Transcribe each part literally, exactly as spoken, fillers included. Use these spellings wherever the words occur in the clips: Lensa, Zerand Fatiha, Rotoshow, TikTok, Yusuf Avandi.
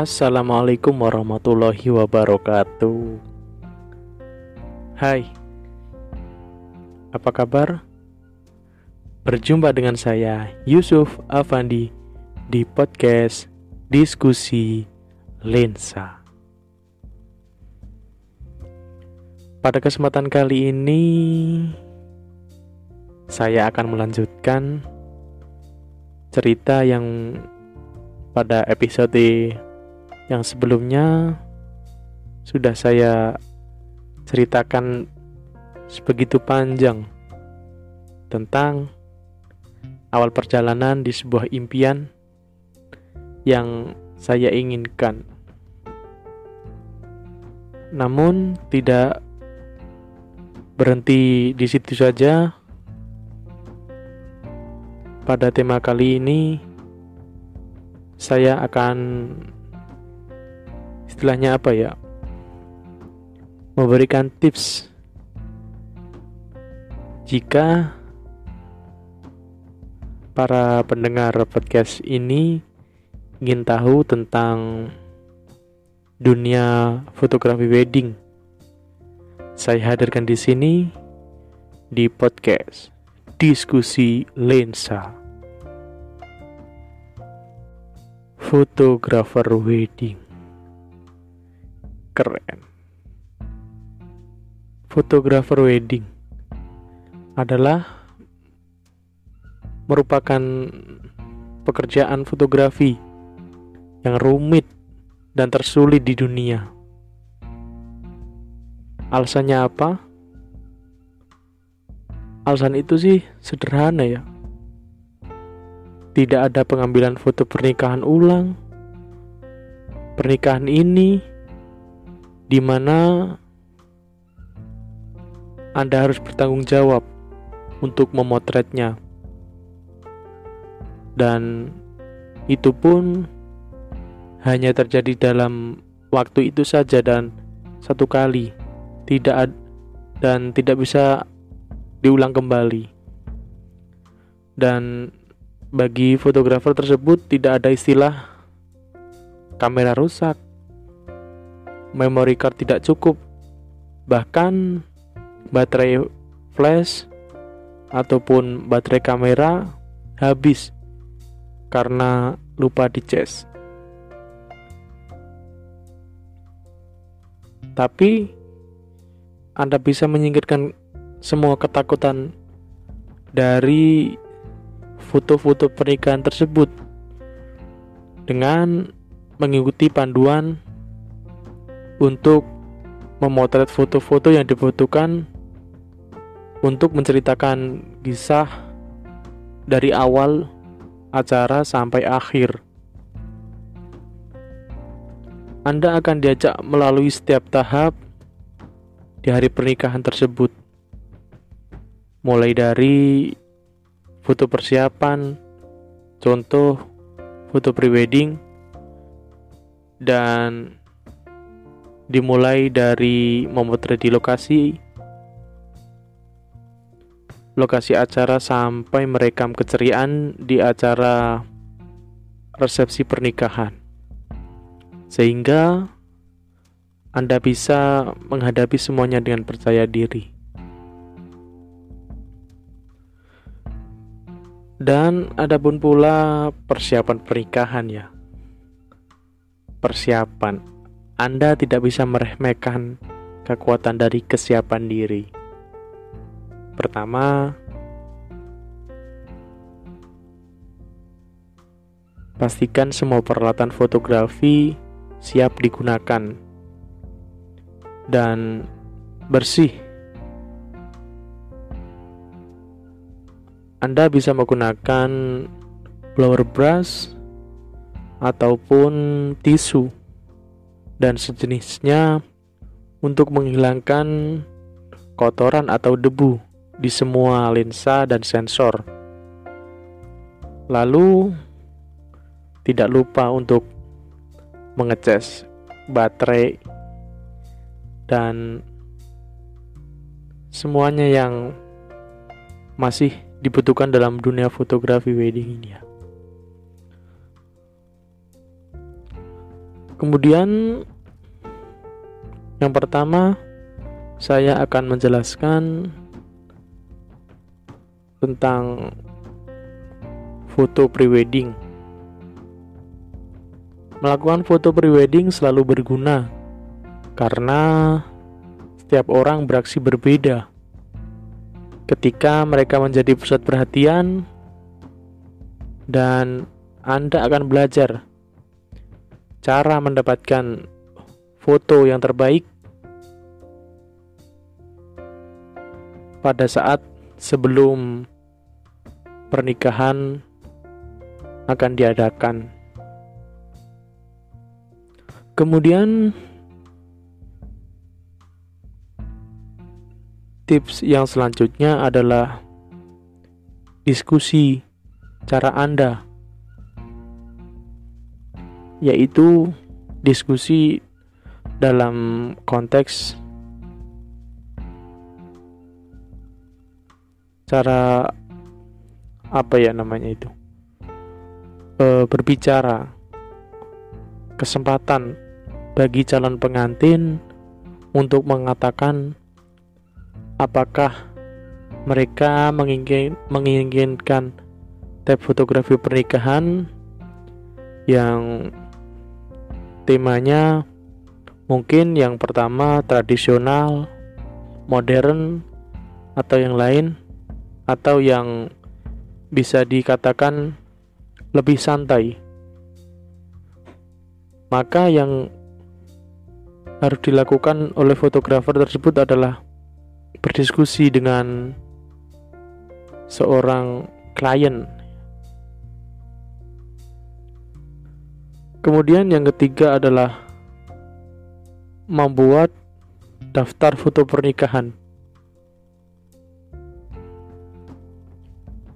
Assalamualaikum warahmatullahi wabarakatuh. Hai, apa kabar? Berjumpa dengan saya Yusuf Avandi di podcast Diskusi Lensa. Pada kesempatan kali ini saya akan melanjutkan cerita yang pada episode yang sebelumnya sudah saya ceritakan sebegitu panjang tentang awal perjalanan di sebuah impian yang saya inginkan, namun tidak berhenti di situ saja. Pada tema kali ini saya akan, istilahnya apa ya, memberikan tips jika para pendengar podcast ini ingin tahu tentang dunia fotografi wedding. Saya hadirkan di sini di podcast Diskusi Lensa. Fotografer wedding. Keren. Fotografer wedding adalah merupakan pekerjaan fotografi yang rumit dan tersulit di dunia. Alasannya apa? Alasan itu sih sederhana ya. Tidak ada pengambilan foto pernikahan ulang, pernikahan ini di mana Anda harus bertanggung jawab untuk memotretnya, dan itu pun hanya terjadi dalam waktu itu saja dan satu kali, tidak ad- dan tidak bisa diulang kembali. Dan bagi fotografer tersebut tidak ada istilah kamera rusak, memory card tidak cukup, bahkan baterai flash ataupun baterai kamera habis karena lupa dicas. Tapi Anda bisa menyingkirkan semua ketakutan dari foto-foto pernikahan tersebut dengan mengikuti panduan untuk memotret foto-foto yang dibutuhkan untuk menceritakan kisah dari awal acara sampai akhir. Anda akan diajak melalui setiap tahap di hari pernikahan tersebut, mulai dari foto persiapan, contoh foto prewedding, dan dimulai dari memotret di lokasi lokasi acara sampai merekam keceriaan di acara resepsi pernikahan, sehingga Anda bisa menghadapi semuanya dengan percaya diri. Dan ada pun pula persiapan pernikahan ya. Persiapan. Anda tidak bisa meremehkan kekuatan dari kesiapan diri. Pertama, pastikan semua peralatan fotografi siap digunakan dan bersih. Anda bisa menggunakan blower brush ataupun tisu dan sejenisnya untuk menghilangkan kotoran atau debu di semua lensa dan sensor. Lalu tidak lupa untuk mengecas baterai dan semuanya yang masih dibutuhkan dalam dunia fotografi wedding ini ya. Kemudian yang pertama saya akan menjelaskan tentang foto prewedding. Melakukan foto prewedding selalu berguna karena setiap orang beraksi berbeda. Ketika mereka menjadi pusat perhatian, dan Anda akan belajar cara mendapatkan foto yang terbaik pada saat sebelum pernikahan akan diadakan. Kemudian tips yang selanjutnya adalah diskusi cara Anda, yaitu diskusi dalam konteks cara apa ya namanya itu e, berbicara. Kesempatan bagi calon pengantin untuk mengatakan apakah mereka mengingin, menginginkan teks fotografi pernikahan yang temanya mungkin yang pertama tradisional, modern, atau yang lain, atau yang bisa dikatakan lebih santai. Maka yang harus dilakukan oleh fotografer tersebut adalah berdiskusi dengan seorang klien. Kemudian yang ketiga adalah membuat daftar foto pernikahan.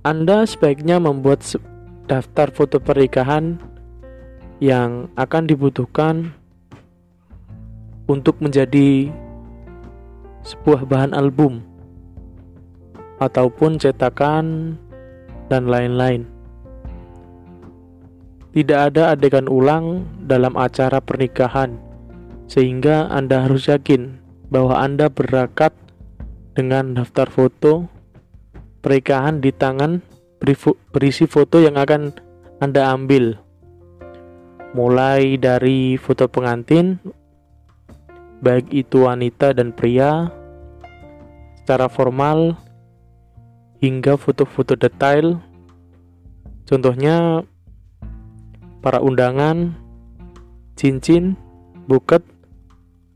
Anda sebaiknya membuat daftar foto pernikahan yang akan dibutuhkan untuk menjadi sebuah bahan album ataupun cetakan dan lain-lain. Tidak ada adegan ulang dalam acara pernikahan, sehingga Anda harus yakin bahwa Anda berangkat dengan daftar foto pernikahan di tangan berisi foto yang akan Anda ambil, mulai dari foto pengantin, baik itu wanita dan pria secara formal, hingga foto-foto detail, contohnya para undangan, cincin, buket,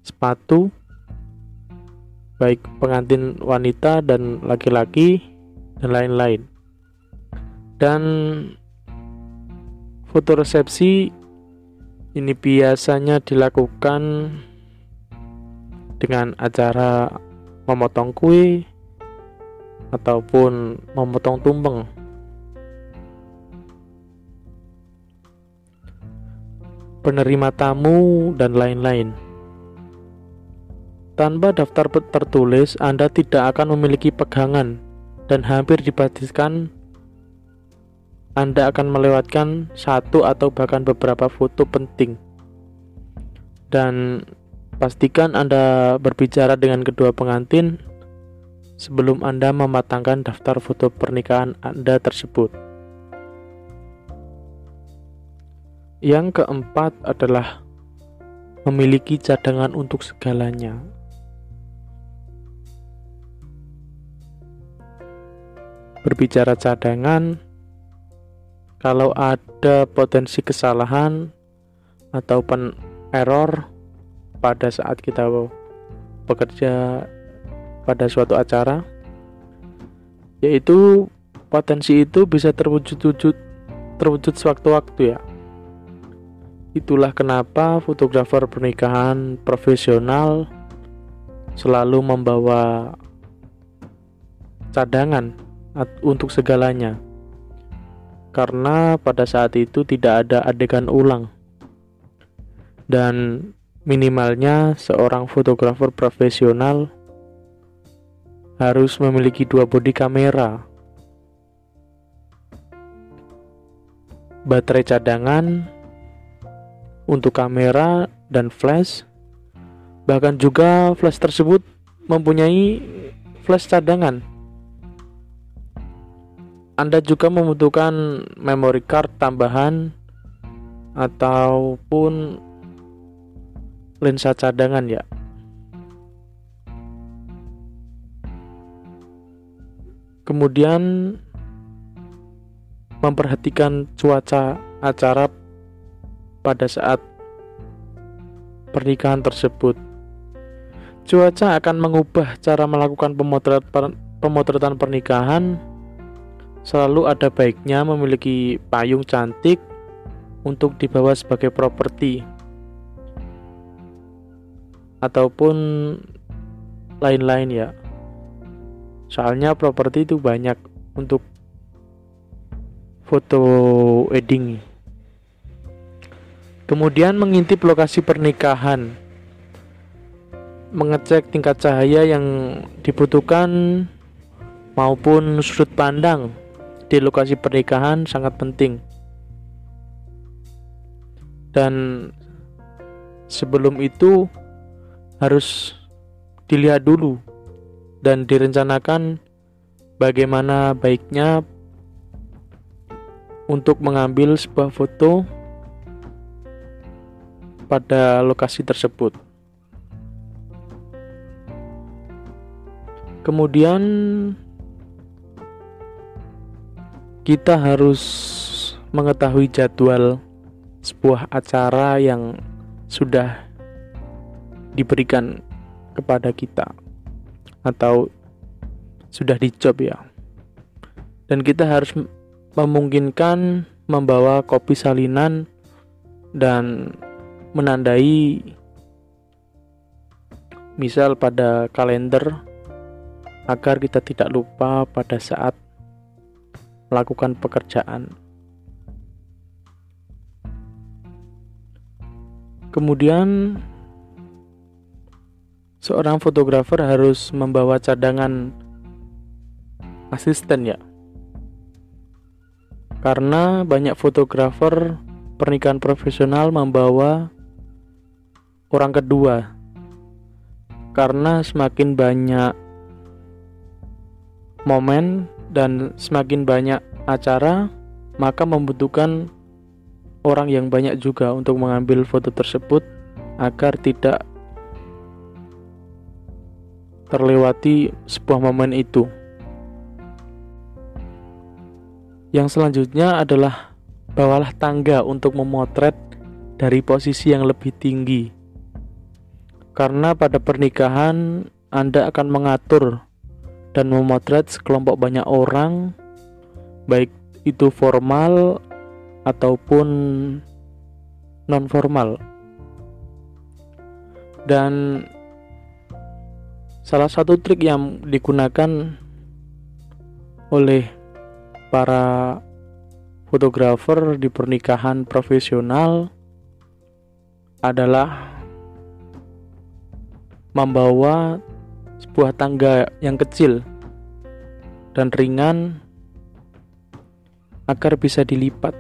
sepatu, baik pengantin wanita dan laki-laki, dan lain-lain. Dan foto resepsi ini biasanya dilakukan dengan acara memotong kue ataupun memotong tumpeng. Penerima tamu dan lain-lain. Tanpa daftar tertulis, Anda tidak akan memiliki pegangan dan hampir dipastikan Anda akan melewatkan satu atau bahkan beberapa foto penting. Dan pastikan Anda berbicara dengan kedua pengantin sebelum Anda mematangkan daftar foto pernikahan Anda tersebut. Yang keempat adalah memiliki cadangan untuk segalanya. Berbicara cadangan, kalau ada potensi kesalahan ataupun error pada saat kita bekerja pada suatu acara, yaitu potensi itu bisa terwujud-wujud terwujud sewaktu-waktu ya. Itulah kenapa fotografer pernikahan profesional selalu membawa cadangan untuk segalanya, karena pada saat itu tidak ada adegan ulang, dan minimalnya seorang fotografer profesional harus memiliki dua bodi kamera, baterai cadangan, untuk kamera dan flash. Bahkan juga flash tersebut mempunyai flash cadangan. Anda juga membutuhkan memory card tambahan ataupun lensa cadangan ya. Kemudian memperhatikan cuaca acara pada saat pernikahan tersebut. Cuaca akan mengubah cara melakukan pemotretan pernikahan. Selalu ada baiknya memiliki payung cantik untuk dibawa sebagai properti ataupun lain-lain ya. Soalnya properti itu banyak untuk foto wedding. Kemudian mengintip lokasi pernikahan, mengecek tingkat cahaya yang dibutuhkan maupun sudut pandang di lokasi pernikahan sangat penting. Dan sebelum itu harus dilihat dulu dan direncanakan bagaimana baiknya untuk mengambil sebuah foto pada lokasi tersebut. Kemudian kita harus mengetahui jadwal sebuah acara yang sudah diberikan kepada kita atau sudah di job ya. Dan kita harus memungkinkan membawa kopi salinan dan menandai, misal pada kalender, agar kita tidak lupa pada saat melakukan pekerjaan. Kemudian seorang fotografer harus membawa cadangan asisten ya, karena banyak fotografer pernikahan profesional membawa orang kedua, karena semakin banyak momen dan semakin banyak acara, maka membutuhkan orang yang banyak juga untuk mengambil foto tersebut agar tidak terlewati sebuah momen itu. Yang selanjutnya adalah bawalah tangga untuk memotret dari posisi yang lebih tinggi. Karena pada pernikahan Anda akan mengatur dan memotret sekelompok banyak orang, baik itu formal ataupun non formal. Dan salah satu trik yang digunakan oleh para fotografer di pernikahan profesional adalah membawa sebuah tangga yang kecil dan ringan agar bisa dilipat.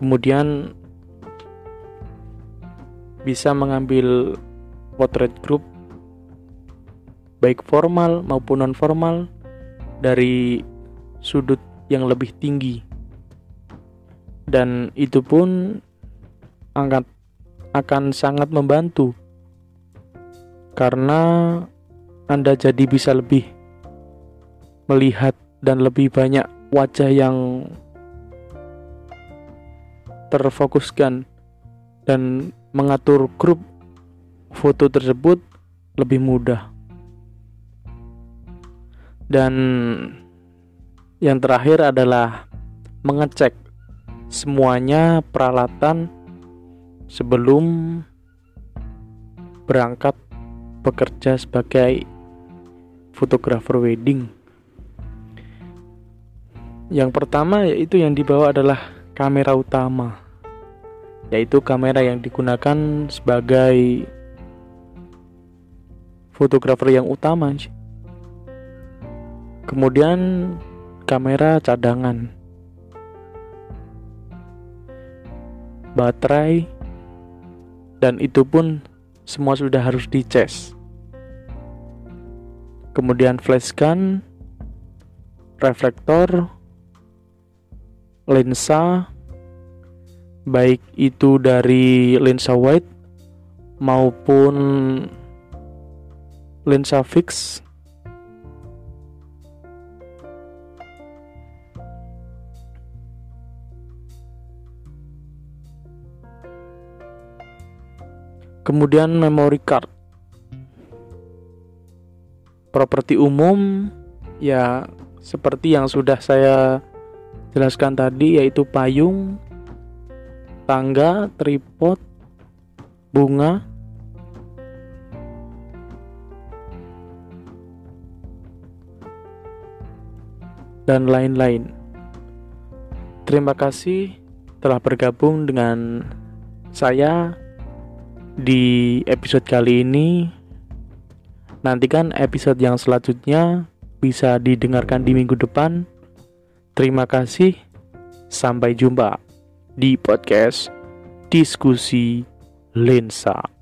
Kemudian bisa mengambil potret group baik formal maupun non formal dari sudut yang lebih tinggi, dan itu pun angkat akan sangat membantu karena Anda jadi bisa lebih melihat dan lebih banyak wajah yang terfokuskan dan mengatur grup foto tersebut lebih mudah. Dan yang terakhir adalah mengecek semuanya peralatan sebelum berangkat bekerja sebagai fotografer wedding. Yang pertama yaitu yang dibawa adalah kamera utama, yaitu kamera yang digunakan sebagai fotografer yang utama. Kemudian kamera cadangan. baterai, dan itu pun semua sudah harus dicas. Kemudian flash gun, reflektor, lensa, baik itu dari lensa wide maupun lensa fix. Kemudian memory card. Properti umum ya seperti yang sudah saya jelaskan tadi, yaitu payung, tangga, tripod, bunga. Dan lain-lain. Terima kasih telah bergabung dengan saya di episode kali ini. Nantikan episode yang selanjutnya bisa didengarkan di minggu depan. Terima kasih. Sampai jumpa di podcast Diskusi Lensa.